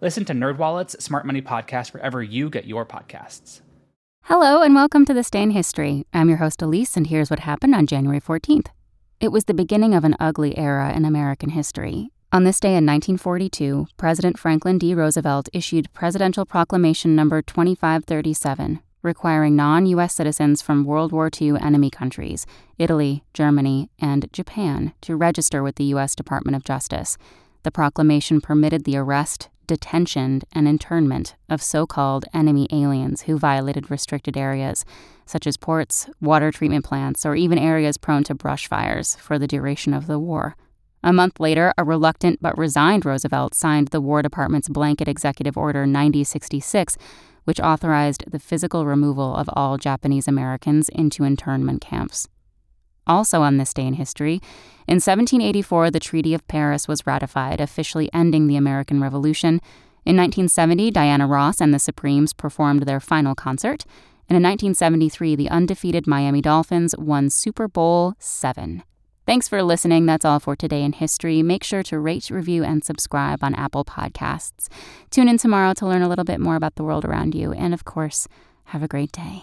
Listen to NerdWallet's Smart Money Podcast wherever you get your podcasts. Hello, and welcome to This Day in History. I'm your host, Elise, and here's what happened on January 14th. It was the beginning of an ugly era in American history. On this day in 1942, President Franklin D. Roosevelt issued Presidential Proclamation No. 2537, requiring non-U.S. citizens from World War II enemy countries, Italy, Germany, and Japan, to register with the U.S. Department of Justice. The proclamation permitted the arrest, detention, and internment of so-called enemy aliens who violated restricted areas, such as ports, water treatment plants, or even areas prone to brush fires, for the duration of the war. A month later, a reluctant but resigned Roosevelt signed the War Department's blanket Executive Order 9066, which authorized the physical removal of all Japanese Americans into internment camps. Also on this day in history, in 1784, the Treaty of Paris was ratified, officially ending the American Revolution. In 1970, Diana Ross and the Supremes performed their final concert. And in 1973, the undefeated Miami Dolphins won Super Bowl VII. Thanks for listening. That's all for today in history. Make sure to rate, review, and subscribe on Apple Podcasts. Tune in tomorrow to learn a little bit more about the world around you. And of course, have a great day.